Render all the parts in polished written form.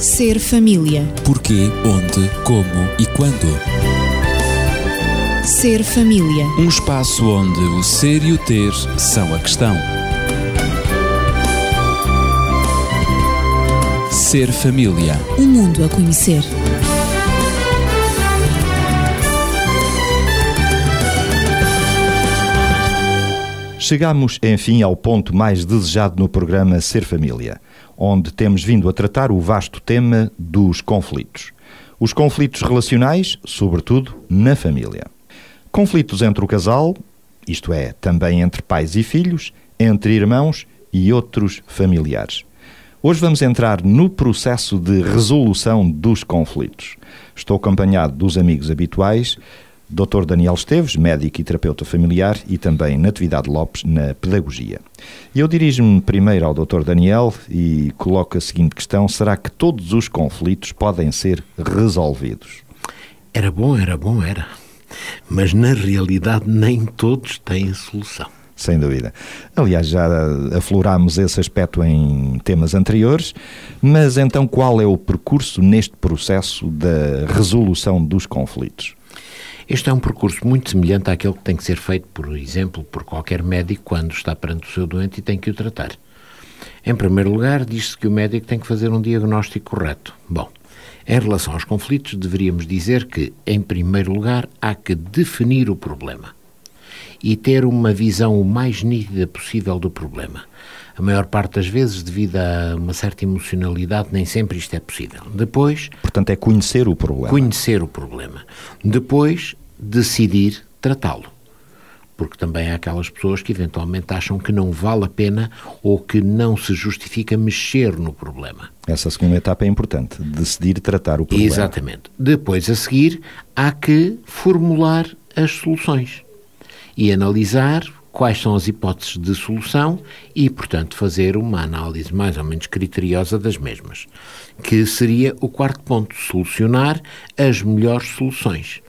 Ser família. Porquê, onde, como e quando. Ser família. Um espaço onde o ser e o ter são a questão. Ser família. Um mundo a conhecer. Chegámos, enfim, ao ponto mais desejado no programa Ser Família, onde temos vindo a tratar o vasto tema dos conflitos. Os conflitos relacionais, sobretudo na família. Conflitos entre o casal, isto é, também entre pais e filhos, entre irmãos e outros familiares. Hoje vamos entrar no processo de resolução dos conflitos. Estou acompanhado dos amigos habituais, Dr. Daniel Esteves, médico e terapeuta familiar, e também Natividade Lopes na pedagogia. Eu dirijo-me primeiro ao Dr. Daniel e coloco a seguinte questão: será que todos os conflitos podem ser resolvidos? Era bom. Mas na realidade nem todos têm solução. Sem dúvida. Aliás, já aflorámos esse aspecto em temas anteriores, mas então qual é o percurso neste processo da resolução dos conflitos? Este é um percurso muito semelhante àquele que tem que ser feito, por exemplo, por qualquer médico quando está perante o seu doente e tem que o tratar. Em primeiro lugar, diz-se que o médico tem que fazer um diagnóstico correto. Bom, em relação aos conflitos, deveríamos dizer que, em primeiro lugar, há que definir o problema e ter uma visão o mais nítida possível do problema. A maior parte das vezes, devido a uma certa emocionalidade, nem sempre isto é possível. Depois... Portanto, é conhecer o problema. Conhecer o problema. Depois, decidir tratá-lo. Porque também há aquelas pessoas que eventualmente acham que não vale a pena ou que não se justifica mexer no problema. Essa segunda etapa é importante, decidir tratar o problema. Exatamente. Depois, a seguir, há que formular as soluções e analisar quais são as hipóteses de solução e, portanto, fazer uma análise mais ou menos criteriosa das mesmas, que seria o quarto ponto, solucionar as melhores soluções,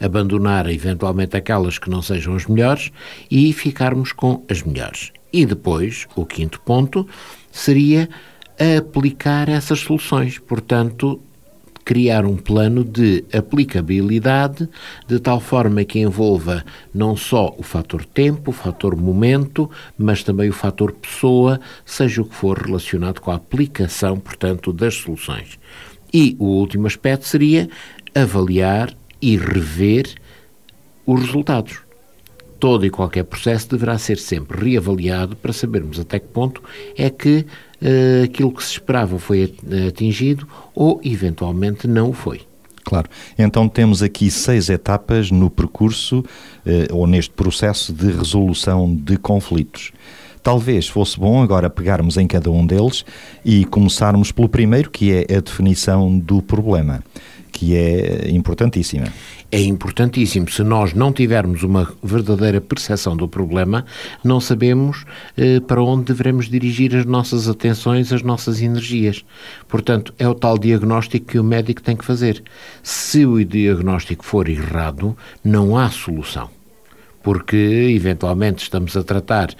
abandonar eventualmente aquelas que não sejam as melhores e ficarmos com as melhores. E depois, o quinto ponto, seria aplicar essas soluções, portanto, criar um plano de aplicabilidade de tal forma que envolva não só o fator tempo, o fator momento, mas também o fator pessoa, seja o que for relacionado com a aplicação, portanto, das soluções. E o último aspecto seria avaliar e rever os resultados. Todo e qualquer processo deverá ser sempre reavaliado para sabermos até que ponto é que aquilo que se esperava foi atingido ou, eventualmente, não o foi. Claro. Então temos aqui 6 etapas no percurso ou neste processo de resolução de conflitos. Talvez fosse bom agora pegarmos em cada um deles e começarmos pelo primeiro, que é a definição do problema, que é importantíssima. É importantíssimo. Se nós não tivermos uma verdadeira percepção do problema, não sabemos para onde devemos dirigir as nossas atenções, as nossas energias. Portanto, é o tal diagnóstico que o médico tem que fazer. Se o diagnóstico for errado, não há solução, porque eventualmente estamos a tratar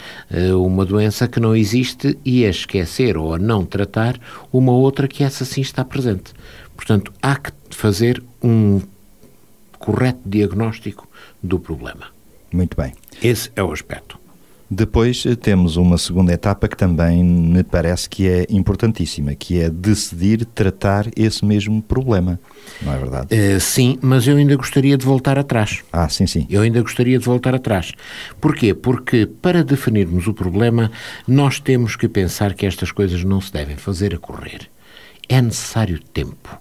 uma doença que não existe e a esquecer ou a não tratar uma outra que essa sim está presente. Portanto, há que fazer um correto diagnóstico do problema. Muito bem. Esse é o aspecto. Depois temos uma segunda etapa que também me parece que é importantíssima, que é decidir tratar esse mesmo problema, não é verdade? Sim, mas eu ainda gostaria de voltar atrás. Ah, sim. Eu ainda gostaria de voltar atrás. Porquê? Porque para definirmos o problema, nós temos que pensar que estas coisas não se devem fazer a correr. É necessário tempo.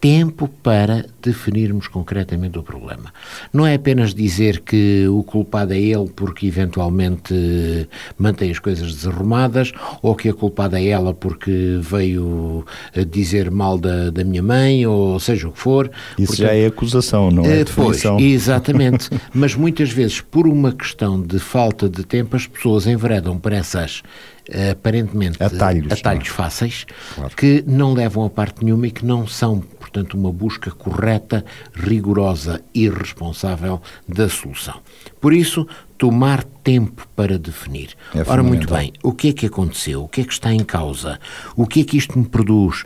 Tempo para definirmos concretamente o problema. Não é apenas dizer que o culpado é ele porque eventualmente mantém as coisas desarrumadas ou que a culpada é ela porque veio dizer mal da minha mãe ou seja o que for. Isso portanto, já é acusação, não é definição. Pois, exatamente. Mas muitas vezes por uma questão de falta de tempo as pessoas enveredam para essas aparentemente atalhos fáceis, claro, que não levam a parte nenhuma e que não são, portanto, uma busca correta, rigorosa e responsável da solução. Por isso, tomar tempo para definir. É. Ora, muito bem, o que é que aconteceu? O que é que está em causa? O que é que isto me produz?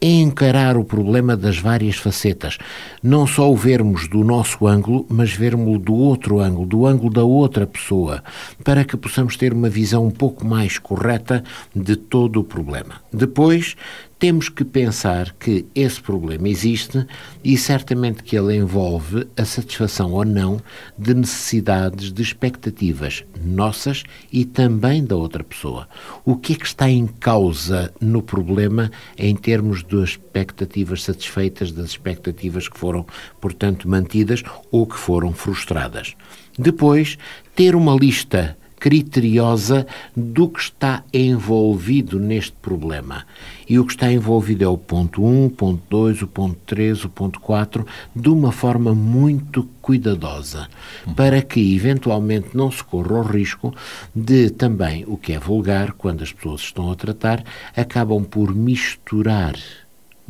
é encarar o problema das várias facetas. Não só o vermos do nosso ângulo, mas vermos do outro ângulo, do ângulo da outra pessoa, para que possamos ter uma visão um pouco mais correta de todo o problema. Depois, temos que pensar que esse problema existe e certamente que ele envolve a satisfação ou não de necessidades, de expectativas nossas e também da outra pessoa. O que é que está em causa no problema em termos das expectativas satisfeitas, das expectativas que foram, portanto, mantidas ou que foram frustradas? Depois, ter uma lista criteriosa do que está envolvido neste problema. E o que está envolvido é o ponto 1, o ponto 2, o ponto 3, o ponto 4, de uma forma muito cuidadosa, para que eventualmente não se corra o risco de também, o que é vulgar, quando as pessoas estão a tratar, acabam por misturar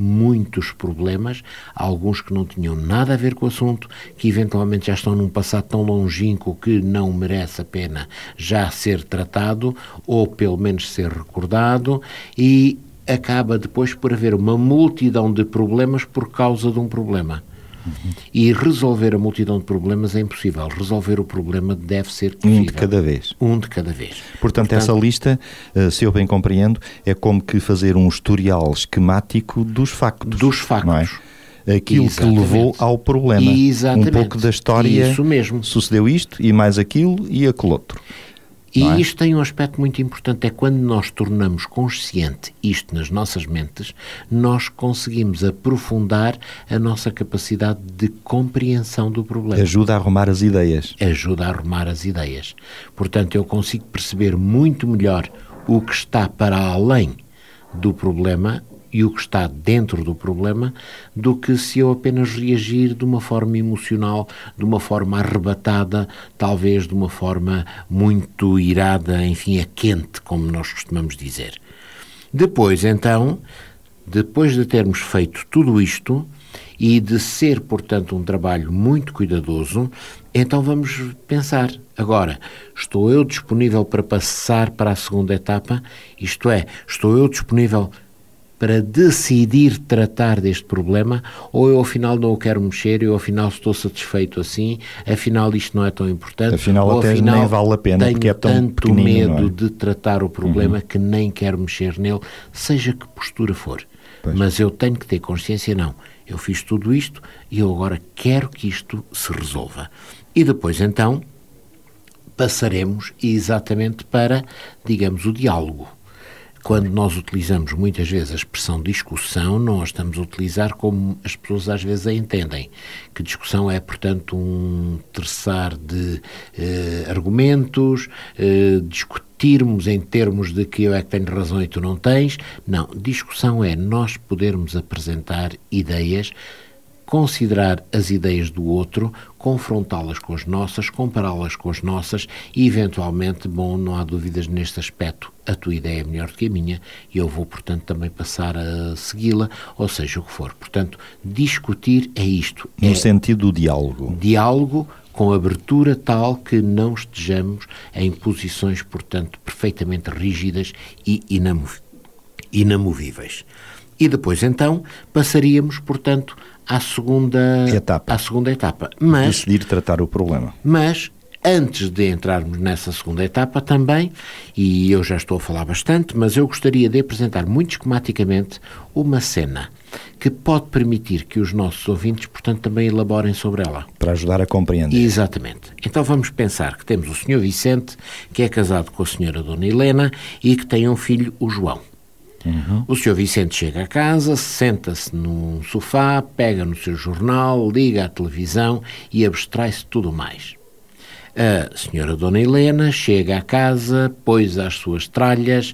muitos problemas, alguns que não tinham nada a ver com o assunto, que eventualmente já estão num passado tão longínquo que não merece a pena já ser tratado, ou pelo menos ser recordado, e acaba depois por haver uma multidão de problemas por causa de um problema. E resolver a multidão de problemas é impossível. Resolver o problema deve ser possível. Um de cada vez. Um de cada vez. Portanto, essa lista, se eu bem compreendo, é como que fazer um historial esquemático dos factos. Dos factos. Não é? Aquilo exatamente que levou ao problema. Exatamente. Um pouco da história. Isso mesmo. Sucedeu isto e mais aquilo e aquele outro. E não é? Isto tem um aspecto muito importante, é quando nós tornamos consciente isto nas nossas mentes, nós conseguimos aprofundar a nossa capacidade de compreensão do problema. Ajuda a arrumar as ideias. Ajuda a arrumar as ideias. Portanto, eu consigo perceber muito melhor o que está para além do problema e o que está dentro do problema, do que se eu apenas reagir de uma forma emocional, de uma forma arrebatada, talvez de uma forma muito irada, enfim, a quente, como nós costumamos dizer. Depois, então, depois de termos feito tudo isto e de ser, portanto, um trabalho muito cuidadoso, então vamos pensar, agora, estou eu disponível para passar para a segunda etapa? Isto é, estou eu disponível para decidir tratar deste problema, ou eu afinal não o quero mexer, eu afinal estou satisfeito assim, afinal isto não é tão importante, afinal ou até afinal nem vale a pena, porque é tão tanto medo de tratar o problema que nem quero mexer nele, seja que postura for. Pois. Mas eu tenho que ter consciência, não, eu fiz tudo isto e eu agora quero que isto se resolva. E depois então passaremos exatamente para, digamos, o diálogo. Quando nós utilizamos muitas vezes a expressão discussão, não a estamos a utilizar como as pessoas às vezes a entendem, que discussão é, portanto, um terçar de argumentos, discutirmos em termos de que eu é que tenho razão e tu não tens. Não, discussão é nós podermos apresentar ideias, considerar as ideias do outro, confrontá-las com as nossas, compará-las com as nossas e, eventualmente, bom, não há dúvidas neste aspecto, a tua ideia é melhor do que a minha e eu vou, portanto, também passar a segui-la, ou seja, o que for. Portanto, discutir é isto. No sentido do diálogo. Diálogo com abertura tal que não estejamos em posições, portanto, perfeitamente rígidas e inamovíveis. E depois, então, passaríamos, portanto, à segunda etapa. Mas decidir tratar o problema. Mas, antes de entrarmos nessa segunda etapa também, e eu já estou a falar bastante, mas eu gostaria de apresentar muito esquematicamente uma cena que pode permitir que os nossos ouvintes, portanto, também elaborem sobre ela. Para ajudar a compreender. Exatamente. Então vamos pensar que temos o Sr. Vicente, que é casado com a Sra. Dona Helena e que tem um filho, o João. Uhum. O Sr. Vicente chega a casa, senta-se num sofá, pega no seu jornal, liga à televisão e abstrai-se tudo mais. A Sra. Dona Helena chega a casa, pôs as suas tralhas,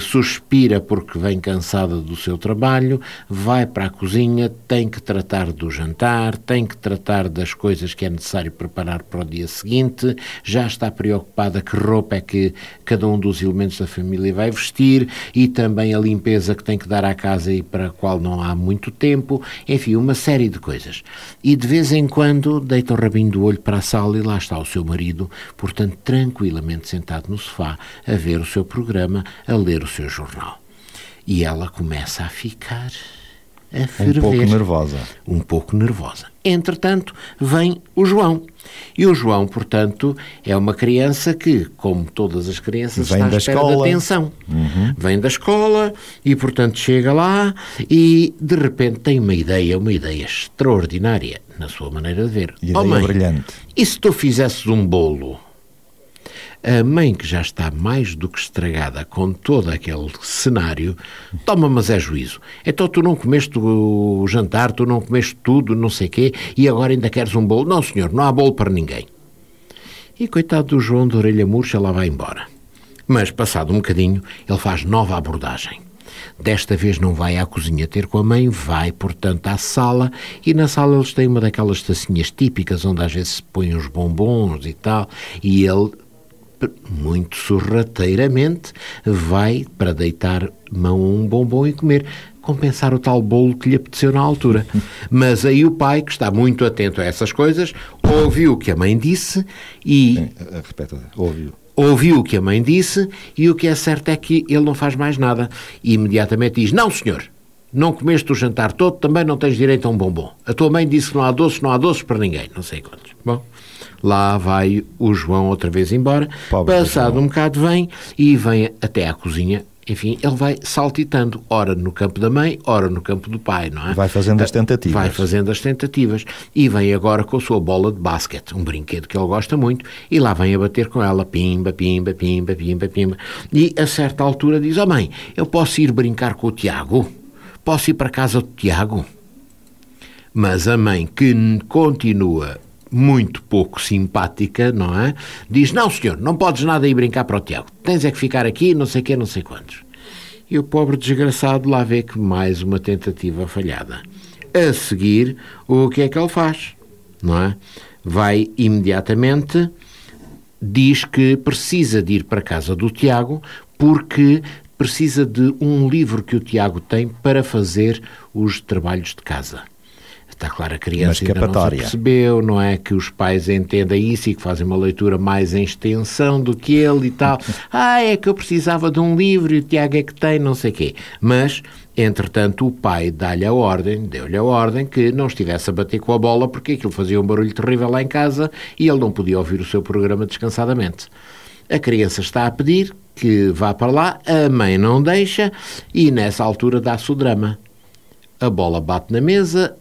suspira porque vem cansada do seu trabalho, vai para a cozinha, tem que tratar do jantar, tem que tratar das coisas que é necessário preparar para o dia seguinte, já está preocupada que roupa é que cada um dos elementos da família vai vestir e também a limpeza que tem que dar à casa e para a qual não há muito tempo, enfim, uma série de coisas. E de vez em quando deita o rabinho do olho para a sala e lá está o seu marido, portanto, tranquilamente sentado no sofá, a ver o seu programa, a ler o seu jornal. E ela começa a ficar a ferver. Um pouco nervosa. Um pouco nervosa. Entretanto, vem o João. E o João, portanto, é uma criança que, como todas as crianças, vem está à espera da atenção. Uhum. Vem da escola e, portanto, chega lá e, de repente, tem uma ideia extraordinária, na sua maneira de ver. Ideia mãe, brilhante. E se tu fizesses um bolo? A mãe, que já está mais do que estragada com todo aquele cenário, toma, mas é juízo. Então tu não comeste o jantar, tu não comeste tudo, não sei quê, e agora ainda queres um bolo? Não, senhor, não há bolo para ninguém. E coitado do João de orelha murcha, lá vai embora. Mas, passado um bocadinho, ele faz nova abordagem. Desta vez não vai à cozinha ter com a mãe, vai, portanto, à sala, e na sala eles têm uma daquelas tacinhas típicas, onde às vezes se põem os bombons e tal, e ele... muito sorrateiramente vai para deitar mão a um bombom e comer, compensar o tal bolo que lhe apeteceu na altura. Mas aí o pai, que está muito atento a essas coisas, ouviu o que a mãe disse e... Repete, ouviu. Ouviu o que a mãe disse e o que é certo é que ele não faz mais nada. E imediatamente diz, não senhor, não comeste o jantar todo, também não tens direito a um bombom. A tua mãe disse que não há doces para ninguém, não sei quantos. Bom... Lá vai o João outra vez embora, pobre passado João. Um bocado vem e vem até à cozinha, enfim, ele vai saltitando, ora no campo da mãe, ora no campo do pai, não é? Vai fazendo as tentativas. Vai fazendo as tentativas e vem agora com a sua bola de basquete, um brinquedo que ele gosta muito, e lá vem a bater com ela, pimba, pimba, pimba, pimba, pimba, e a certa altura diz, ó mãe, eu posso ir brincar com o Tiago? Posso ir para casa do Tiago? Mas a mãe, que continua... muito pouco simpática, não é? Diz, não senhor, não podes nada ir brincar para o Tiago, tens é que ficar aqui, não sei quê, não sei quantos. E o pobre desgraçado lá vê que mais uma tentativa falhada. A seguir, o que é que ele faz? Não é? Vai imediatamente, diz que precisa de ir para a casa do Tiago, porque precisa de um livro que o Tiago tem para fazer os trabalhos de casa. Está claro, a criança ainda não se percebeu, não é? Que os pais entendam isso e que fazem uma leitura mais em extensão do que ele e tal. Ah, é que eu precisava de um livro e o Tiago é que tem, não sei quê. Mas, entretanto, o pai dá-lhe a ordem, deu-lhe a ordem que não estivesse a bater com a bola porque aquilo fazia um barulho terrível lá em casa e ele não podia ouvir o seu programa descansadamente. A criança está a pedir que vá para lá, a mãe não deixa e nessa altura dá-se o drama. A bola bate na mesa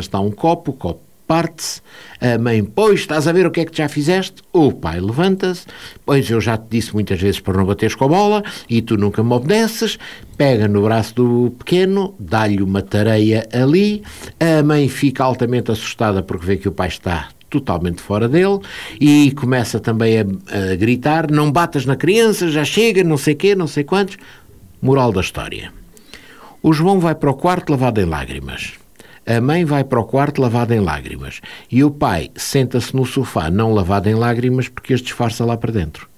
está um copo, o copo parte-se, a mãe, pois, estás a ver o que é que já fizeste? O pai levanta-se, pois eu já te disse muitas vezes para não bateres com a bola e tu nunca me obedeces, pega no braço do pequeno, dá-lhe uma tareia ali, a mãe fica altamente assustada porque vê que o pai está totalmente fora dele e começa também a gritar, não batas na criança, já chega, não sei quê, não sei quantos. Moral da história. O João vai para o quarto lavado em lágrimas. A mãe vai para o quarto lavada em lágrimas e o pai senta-se no sofá não lavado em lágrimas porque as disfarça lá para dentro.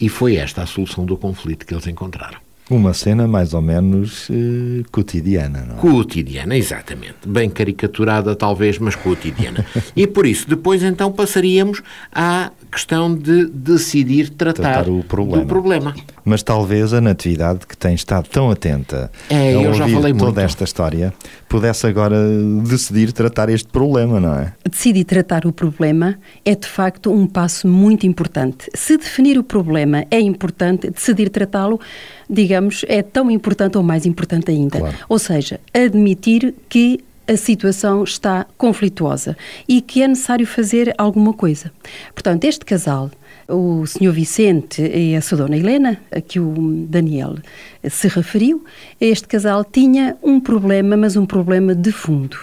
E foi esta a solução do conflito que eles encontraram. Uma cena mais ou menos cotidiana, não é? Cotidiana, exatamente. Bem caricaturada talvez, mas cotidiana. E por isso, depois então passaríamos à questão de decidir tratar o problema. Do problema. Mas talvez a Natividade, que tem estado tão atenta a eu já falei toda muito. Esta história, pudesse agora decidir tratar este problema, não é? Decidir tratar o problema é, de facto, um passo muito importante. Se definir o problema é importante, decidir tratá-lo, digamos, é tão importante ou mais importante ainda. Claro. Ou seja, admitir que a situação está conflituosa e que é necessário fazer alguma coisa. Portanto, este casal, o Sr. Vicente e a sua Dona Helena, a que o Daniel se referiu, este casal tinha um problema, mas um problema de fundo.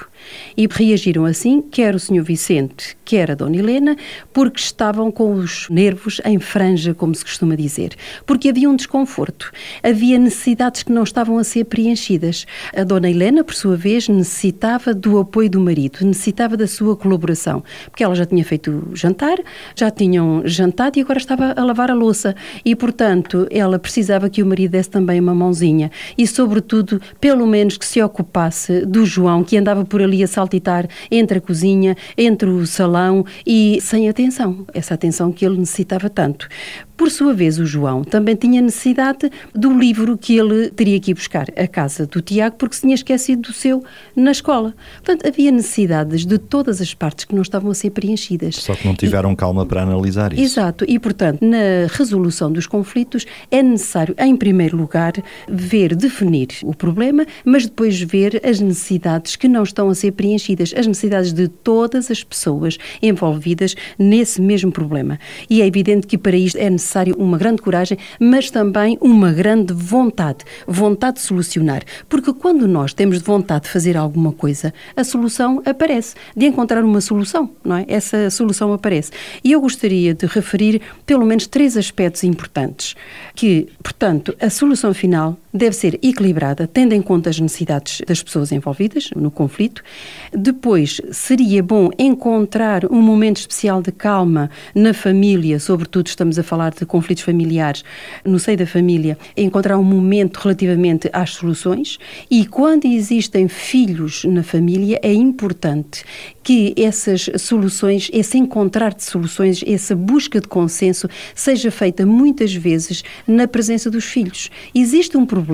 E reagiram assim, quer o Sr. Vicente, quer a Dona Helena, porque estavam com os nervos em franja, como se costuma dizer. Porque havia um desconforto, havia necessidades que não estavam a ser preenchidas. A Dona Helena, por sua vez, necessitava do apoio do marido, necessitava da sua colaboração, porque ela já tinha feito o jantar, já tinham jantado e agora estava a lavar a louça. E, portanto, ela precisava que o marido desse também uma mãozinha e, sobretudo, pelo menos que se ocupasse do João, que andava por ali a saltitar entre a cozinha, entre o salão e sem atenção, essa atenção que ele necessitava tanto. Por sua vez, o João também tinha necessidade do livro que ele teria que ir buscar à casa do Tiago, porque se tinha esquecido do seu na escola. Portanto, havia necessidades de todas as partes que não estavam a ser preenchidas. Só que não tiveram calma para analisar isso. Exato. E, portanto, na resolução dos conflitos é necessário, em primeiro lugar, ver, definir o problema, mas depois ver as necessidades que não estão a ser preenchidas, as necessidades de todas as pessoas envolvidas nesse mesmo problema. E é evidente que para isto é necessário uma grande coragem, mas também uma grande vontade de solucionar. Porque quando nós temos vontade de fazer alguma coisa, a solução aparece, de encontrar uma solução, não é? Essa solução aparece. E eu gostaria de referir pelo menos 3 aspectos importantes, que, portanto, a solução final deve ser equilibrada, tendo em conta as necessidades das pessoas envolvidas no conflito. Depois, seria bom encontrar um momento especial de calma na família, sobretudo estamos a falar de conflitos familiares, no seio da família, encontrar um momento relativamente às soluções. E quando existem filhos na família, é importante que essas soluções, esse encontrar de soluções, essa busca de consenso, seja feita muitas vezes na presença dos filhos. Existe um problema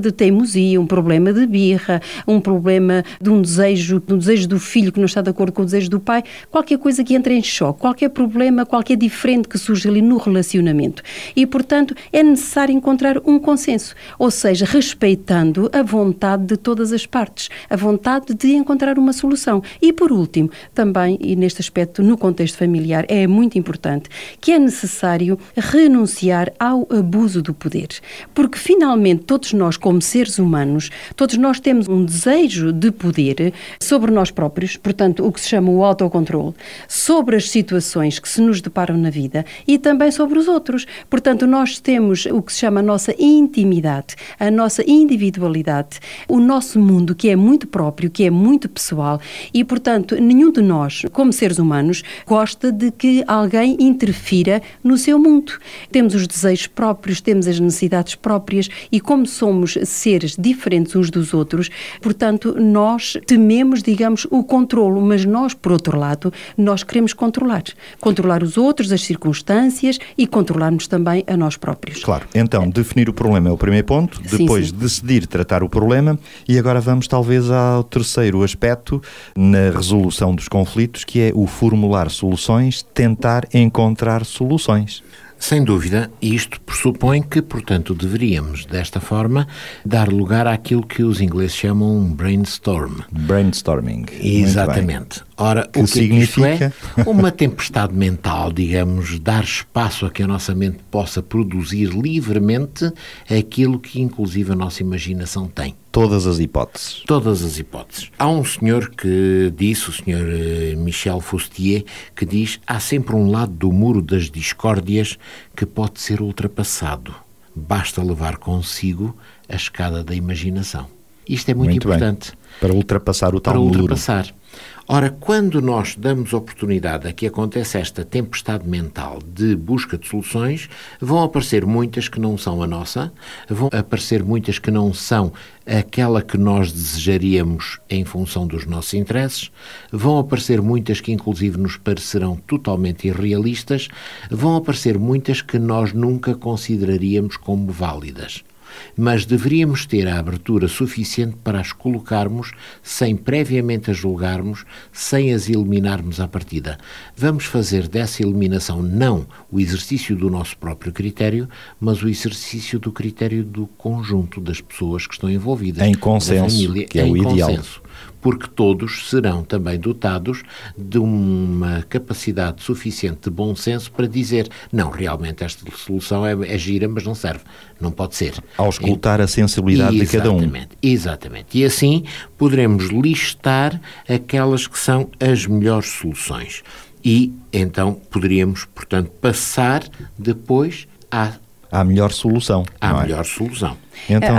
de teimosia, um problema de birra, um problema de um desejo do filho que não está de acordo com o desejo do pai, qualquer coisa que entre em choque, qualquer problema, qualquer diferente que surge ali no relacionamento. E, portanto, é necessário encontrar um consenso, ou seja, respeitando a vontade de todas as partes, a vontade de encontrar uma solução. E, por último, também, e neste aspecto, no contexto familiar, é muito importante, que é necessário renunciar ao abuso do poder, porque, finalmente, todos nós, como seres humanos, todos nós temos um desejo de poder sobre nós próprios, portanto, o que se chama o autocontrole, sobre as situações que se nos deparam na vida e também sobre os outros. Portanto, nós temos o que se chama a nossa intimidade, a nossa individualidade, o nosso mundo, que é muito próprio, que é muito pessoal e, portanto, nenhum de nós, como seres humanos, gosta de que alguém interfira no seu mundo. Temos os desejos próprios, temos as necessidades próprias, e como somos seres diferentes uns dos outros, portanto, nós tememos, digamos, o controlo, mas nós, por outro lado, nós queremos controlar. Controlar os outros, as circunstâncias e controlarmos também a nós próprios. Claro. Então, definir o problema é o primeiro ponto, depois decidir tratar o problema e agora vamos talvez ao terceiro aspecto na resolução dos conflitos, que é o formular soluções, tentar encontrar soluções. Sem dúvida, isto pressupõe que, portanto, deveríamos, desta forma, dar lugar àquilo que os ingleses chamam um brainstorm. Brainstorming. Exatamente. Ora, o que significa? Isto é uma tempestade mental, digamos, dar espaço a que a nossa mente possa produzir livremente aquilo que, inclusive, a nossa imaginação tem. Todas as hipóteses. Todas as hipóteses. Há um senhor que disse, o Sr. Michel Foustier, que diz: há sempre um lado do muro das discórdias que pode ser ultrapassado. Basta levar consigo a escada da imaginação. Isto é muito importante. Bem. Para ultrapassar o tal muro. Para ultrapassar. Ora, quando nós damos oportunidade a que aconteça esta tempestade mental de busca de soluções, vão aparecer muitas que não são a nossa, vão aparecer muitas que não são aquela que nós desejaríamos em função dos nossos interesses, vão aparecer muitas que inclusive nos parecerão totalmente irrealistas, vão aparecer muitas que nós nunca consideraríamos como válidas. Mas deveríamos ter a abertura suficiente para as colocarmos sem previamente as julgarmos, sem as eliminarmos à partida. Vamos fazer dessa eliminação não o exercício do nosso próprio critério, mas o exercício do critério do conjunto das pessoas que estão envolvidas. Em consenso, família, que é o ideal. Consenso. Porque todos serão também dotados de uma capacidade suficiente de bom senso para dizer: não, realmente esta solução é gira, mas não serve, não pode ser. Ao escutar a sensibilidade de cada um. Exatamente. E assim poderemos listar aquelas que são as melhores soluções. E então poderíamos, portanto, passar depois à melhor solução. À melhor solução. Então,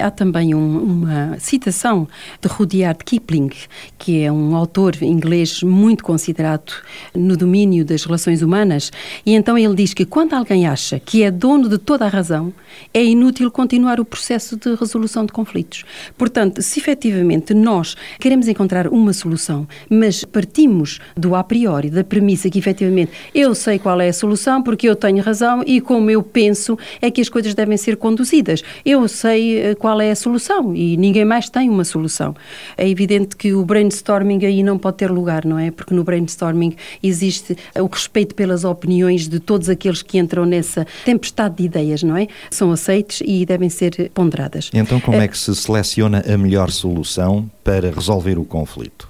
há também uma citação de Rudyard Kipling, que é um autor inglês muito considerado no domínio das relações humanas, e então ele diz que quando alguém acha que é dono de toda a razão, é inútil continuar o processo de resolução de conflitos. Portanto, se efetivamente nós queremos encontrar uma solução, mas partimos do a priori, da premissa que efetivamente eu sei qual é a solução porque eu tenho razão e como eu penso é que as coisas devem ser conduzidas. Eu sei qual é a solução e ninguém mais tem uma solução. É evidente que o brainstorming aí não pode ter lugar, não é? Porque no brainstorming existe o respeito pelas opiniões de todos aqueles que entram nessa tempestade de ideias, não é? São aceites e devem ser ponderadas. Então, como é que se seleciona a melhor solução para resolver o conflito?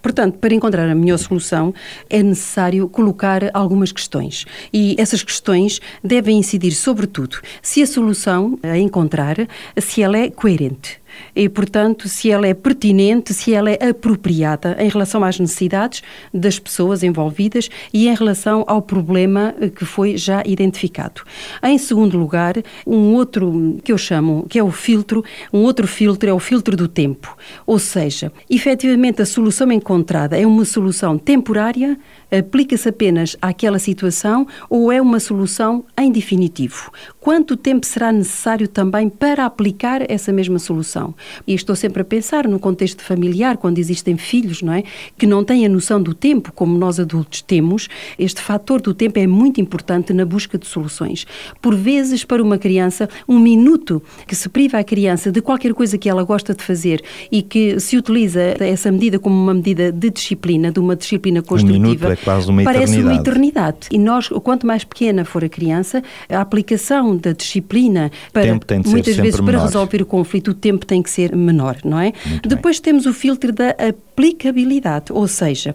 Portanto, para encontrar a melhor solução é necessário colocar algumas questões e essas questões devem incidir sobretudo se a solução a encontrar, se ela é coerente e, portanto, se ela é pertinente, se ela é apropriada em relação às necessidades das pessoas envolvidas e em relação ao problema que foi já identificado. Em segundo lugar, um outro filtro é o filtro do tempo, ou seja, efetivamente a solução encontrada é uma solução temporária, aplica-se apenas àquela situação ou é uma solução em definitivo? Quanto tempo será necessário também para aplicar essa mesma solução? E estou sempre a pensar no contexto familiar, quando existem filhos, não é? Que não têm a noção do tempo, como nós adultos temos. Este fator do tempo é muito importante na busca de soluções. Por vezes, para uma criança, um minuto que se priva a criança de qualquer coisa que ela gosta de fazer e que se utiliza essa medida como uma medida de disciplina, de uma disciplina construtiva. Um minuto é quase uma eternidade. Parece uma eternidade. E nós, quanto mais pequena for a criança, a aplicação da disciplina, muitas vezes, para resolver o conflito, o tempo tem que ser menor, não é? Muito Depois bem. Temos o filtro da aplicabilidade, ou seja,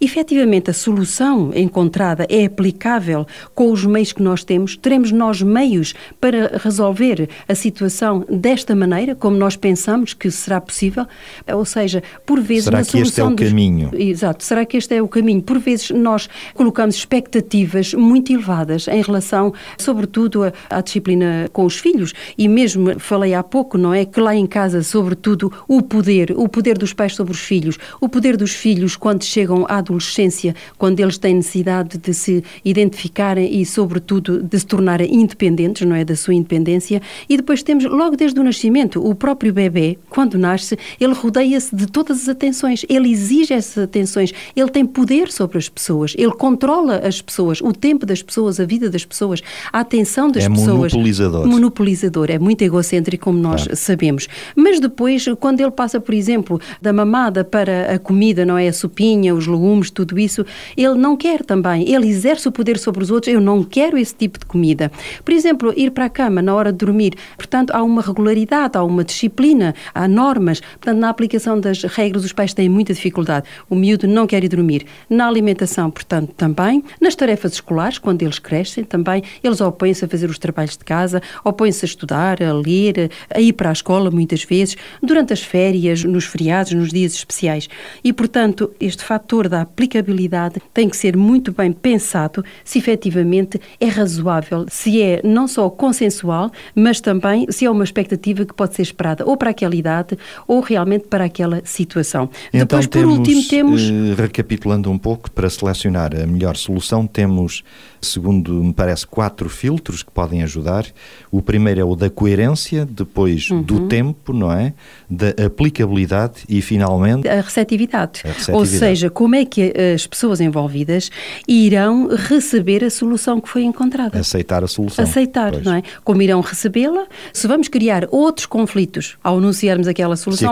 efetivamente a solução encontrada é aplicável com os meios que nós temos? Teremos nós meios para resolver a situação desta maneira, como nós pensamos que será possível? Ou seja, por vezes... Será que este é o caminho? Exato, será que este é o caminho? Por vezes nós colocamos expectativas muito elevadas em relação, sobretudo, à disciplina com os filhos. E mesmo, falei há pouco, não é? Que lá em casa, sobretudo, o poder dos pais sobre os filhos, o poder dos filhos quando chegam à adolescência, quando eles têm necessidade de se identificarem e, sobretudo, de se tornarem independentes, não é? Da sua independência. E depois temos, logo desde o nascimento, o próprio bebê, quando nasce, ele rodeia-se de todas as atenções, ele exige essas atenções, ele tem poder sobre as pessoas, ele controla as pessoas, o tempo das pessoas, a vida das pessoas, a atenção das pessoas. É monopolizador, é muito egocêntrico, como nós sabemos. Mas depois, quando ele passa, por exemplo, da mamada para a comida, não é? A sopinha, os legumes, tudo isso, ele não quer também, ele exerce o poder sobre os outros, eu não quero esse tipo de comida. Por exemplo, ir para a cama na hora de dormir, portanto, há uma regularidade, há uma disciplina, há normas, portanto, na aplicação das regras os pais têm muita dificuldade, o miúdo não quer ir dormir. Na alimentação, portanto, também, nas tarefas escolares, quando eles crescem também, eles opõem-se a fazer os trabalhos de casa, opõem-se a estudar, a ler, a ir para a escola muitas vezes, durante as férias, nos feriados, nos dias especiais. E, portanto, este fator da aplicabilidade tem que ser muito bem pensado se efetivamente é razoável, se é não só consensual, mas também se é uma expectativa que pode ser esperada ou para aquela idade ou realmente para aquela situação. Então, depois, por último, temos... Recapitulando um pouco, para selecionar a melhor solução, temos, segundo me parece, 4 filtros que podem ajudar. O primeiro é o da coerência, depois do tempo, não é? Da aplicabilidade e, finalmente... A receptividade. Ou seja, como é que as pessoas envolvidas irão receber a solução que foi encontrada. Aceitar a solução. Aceitar, pois. Não é? Como irão recebê-la? Se vamos criar outros conflitos ao anunciarmos aquela solução,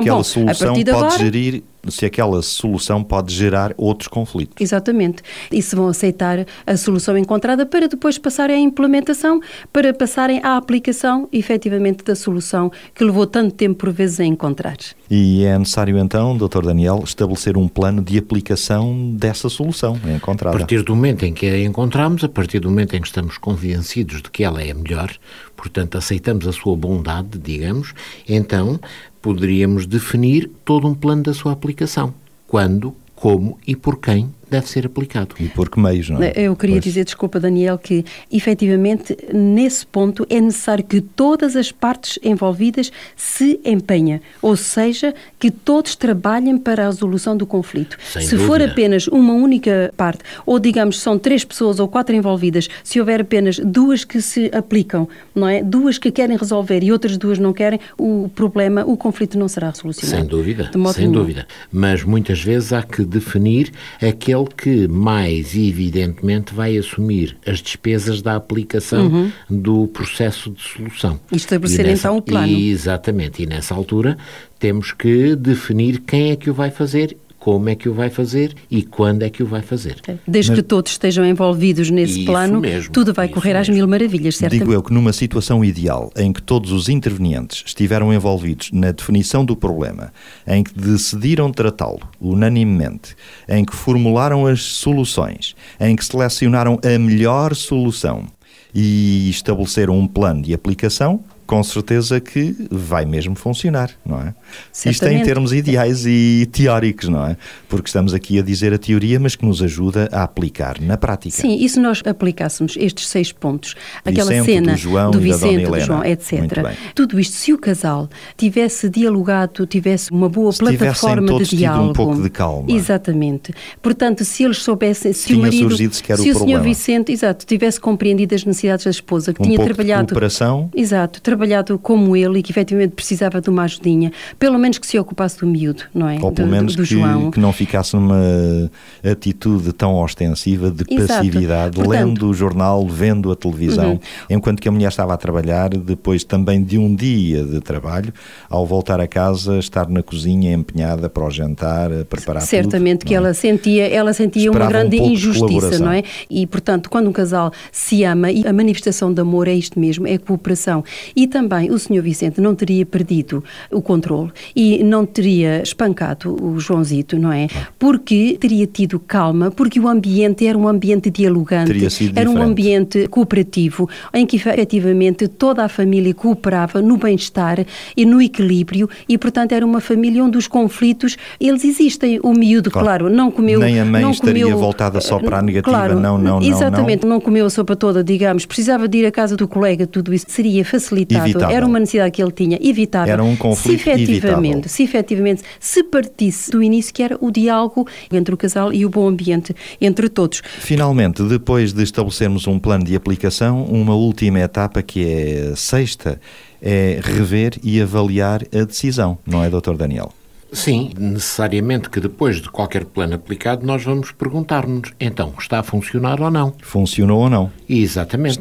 se aquela solução pode gerar outros conflitos. Exatamente. E se vão aceitar a solução encontrada para depois passarem à implementação, para passarem à aplicação, efetivamente, da solução que levou tanto tempo, por vezes, a encontrar. E é necessário, então, Dr. Daniel, estabelecer um plano de aplicação dessa solução encontrada. A partir do momento em que a encontramos, a partir do momento em que estamos convencidos de que ela é a melhor, portanto, aceitamos a sua bondade, digamos, então... poderíamos definir todo um plano da sua aplicação. Quando, como e por quem deve ser aplicado. E por que meios, não é? Eu queria dizer, desculpa, Daniel, que efetivamente nesse ponto é necessário que todas as partes envolvidas se empenhem, ou seja, que todos trabalhem para a resolução do conflito. Sem dúvida. For apenas uma única parte, ou digamos são 3 pessoas ou 4 envolvidas, se houver apenas 2 que se aplicam, não é? 2 que querem resolver e outras 2 não querem, o problema, o conflito não será solucionado. Sem dúvida. Mas muitas vezes há que definir aquele que mais evidentemente vai assumir as despesas da aplicação do processo de solução. Estabelecer então o plano. Exatamente. E nessa altura temos que definir quem é que o vai fazer, como é que o vai fazer e quando é que o vai fazer. Desde que todos estejam envolvidos nesse plano, tudo vai correr às mil maravilhas, certo? Digo eu que numa situação ideal em que todos os intervenientes estiveram envolvidos na definição do problema, em que decidiram tratá-lo unanimemente, em que formularam as soluções, em que selecionaram a melhor solução e estabeleceram um plano de aplicação, com certeza que vai mesmo funcionar, não é? Isto em termos ideais e teóricos, não é? Porque estamos aqui a dizer a teoria, mas que nos ajuda a aplicar na prática. Sim, e se nós aplicássemos estes 6 pontos, aquela cena do João, do Vicente, do João, etc. Tudo isto, se o casal tivesse dialogado, tivesse uma boa plataforma de diálogo... Se tivessem todos tido um pouco de calma. Exatamente. Portanto, se eles soubessem... Se tinha o marido, surgido sequer o problema. Se o Sr. Vicente, tivesse compreendido as necessidades da esposa, que tinha trabalhado... de cooperação. Exato, trabalhado como ele e que efetivamente precisava de uma ajudinha, pelo menos que se ocupasse do miúdo, não é? Ou pelo menos do João. Que não ficasse numa atitude tão ostensiva de passividade, lendo o jornal, vendo a televisão, enquanto que a mulher estava a trabalhar, depois também de um dia de trabalho, ao voltar a casa, estar na cozinha empenhada para o jantar, a preparar tudo. Certamente que ela sentia uma grande injustiça, não é? E, portanto, quando um casal se ama, e a manifestação de amor é isto mesmo, é cooperação. E também o Sr. Vicente não teria perdido o controle e não teria espancado o Joãozito, não é? Porque teria tido calma, porque o ambiente era um ambiente dialogante, um ambiente cooperativo, em que efetivamente toda a família cooperava no bem-estar e no equilíbrio e, portanto, era uma família onde os conflitos, eles existem. O miúdo, claro, não comeu... Nem a mãe estaria voltada só para a negativa, Exatamente, não comeu a sopa toda, digamos, precisava de ir à casa do colega, tudo isso seria facilitado. Evitável. Era uma necessidade que ele tinha, evitável. Era um conflito evitável. Se partisse do início, que era o diálogo entre o casal e o bom ambiente entre todos. Finalmente, depois de estabelecermos um plano de aplicação, uma última etapa, que é a 6ª, é rever e avaliar a decisão, não é, Dr. Daniel? Sim, necessariamente que depois de qualquer plano aplicado nós vamos perguntar-nos, então, está a funcionar ou não? Funcionou ou não? Exatamente.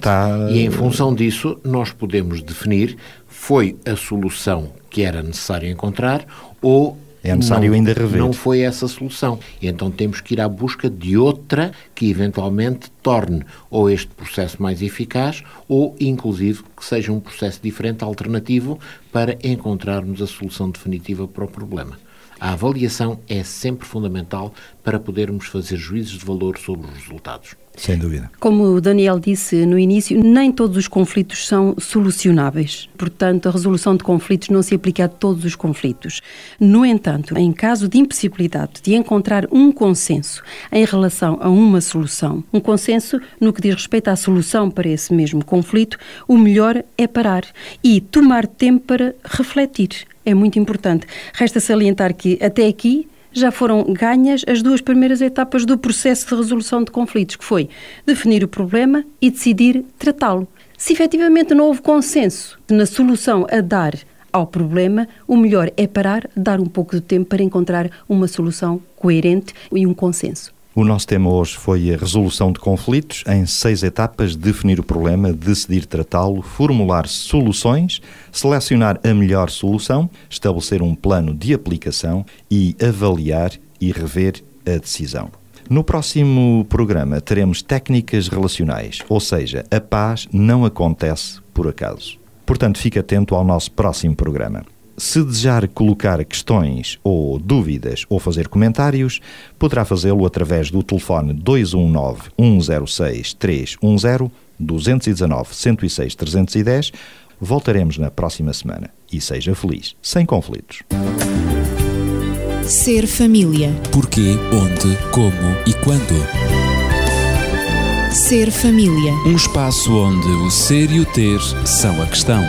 E em função disso nós podemos definir, foi a solução que era necessário encontrar ou... É necessário ainda rever. Não foi essa a solução. E então temos que ir à busca de outra que eventualmente torne ou este processo mais eficaz ou, inclusive, que seja um processo diferente, alternativo, para encontrarmos a solução definitiva para o problema. A avaliação é sempre fundamental para podermos fazer juízos de valor sobre os resultados. Sem dúvida. Como o Daniel disse no início, nem todos os conflitos são solucionáveis. Portanto, a resolução de conflitos não se aplica a todos os conflitos. No entanto, em caso de impossibilidade de encontrar um consenso em relação a uma solução, um consenso no que diz respeito à solução para esse mesmo conflito, o melhor é parar e tomar tempo para refletir. É muito importante. Resta salientar que, até aqui, já foram ganhas as 2 primeiras etapas do processo de resolução de conflitos, que foi definir o problema e decidir tratá-lo. Se efetivamente não houve consenso na solução a dar ao problema, o melhor é parar, dar um pouco de tempo para encontrar uma solução coerente e um consenso. O nosso tema hoje foi a resolução de conflitos em 6 etapas, definir o problema, decidir tratá-lo, formular soluções, selecionar a melhor solução, estabelecer um plano de aplicação e avaliar e rever a decisão. No próximo programa teremos técnicas relacionais, ou seja, a paz não acontece por acaso. Portanto, fique atento ao nosso próximo programa. Se desejar colocar questões ou dúvidas ou fazer comentários, poderá fazê-lo através do telefone 219 106 310 219 106 310. Voltaremos na próxima semana e seja feliz, sem conflitos. Ser família. Porquê, onde, como e quando. Ser família. Um espaço onde o ser e o ter são a questão.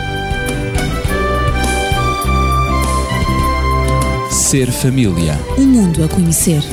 Ser família. Um mundo a conhecer.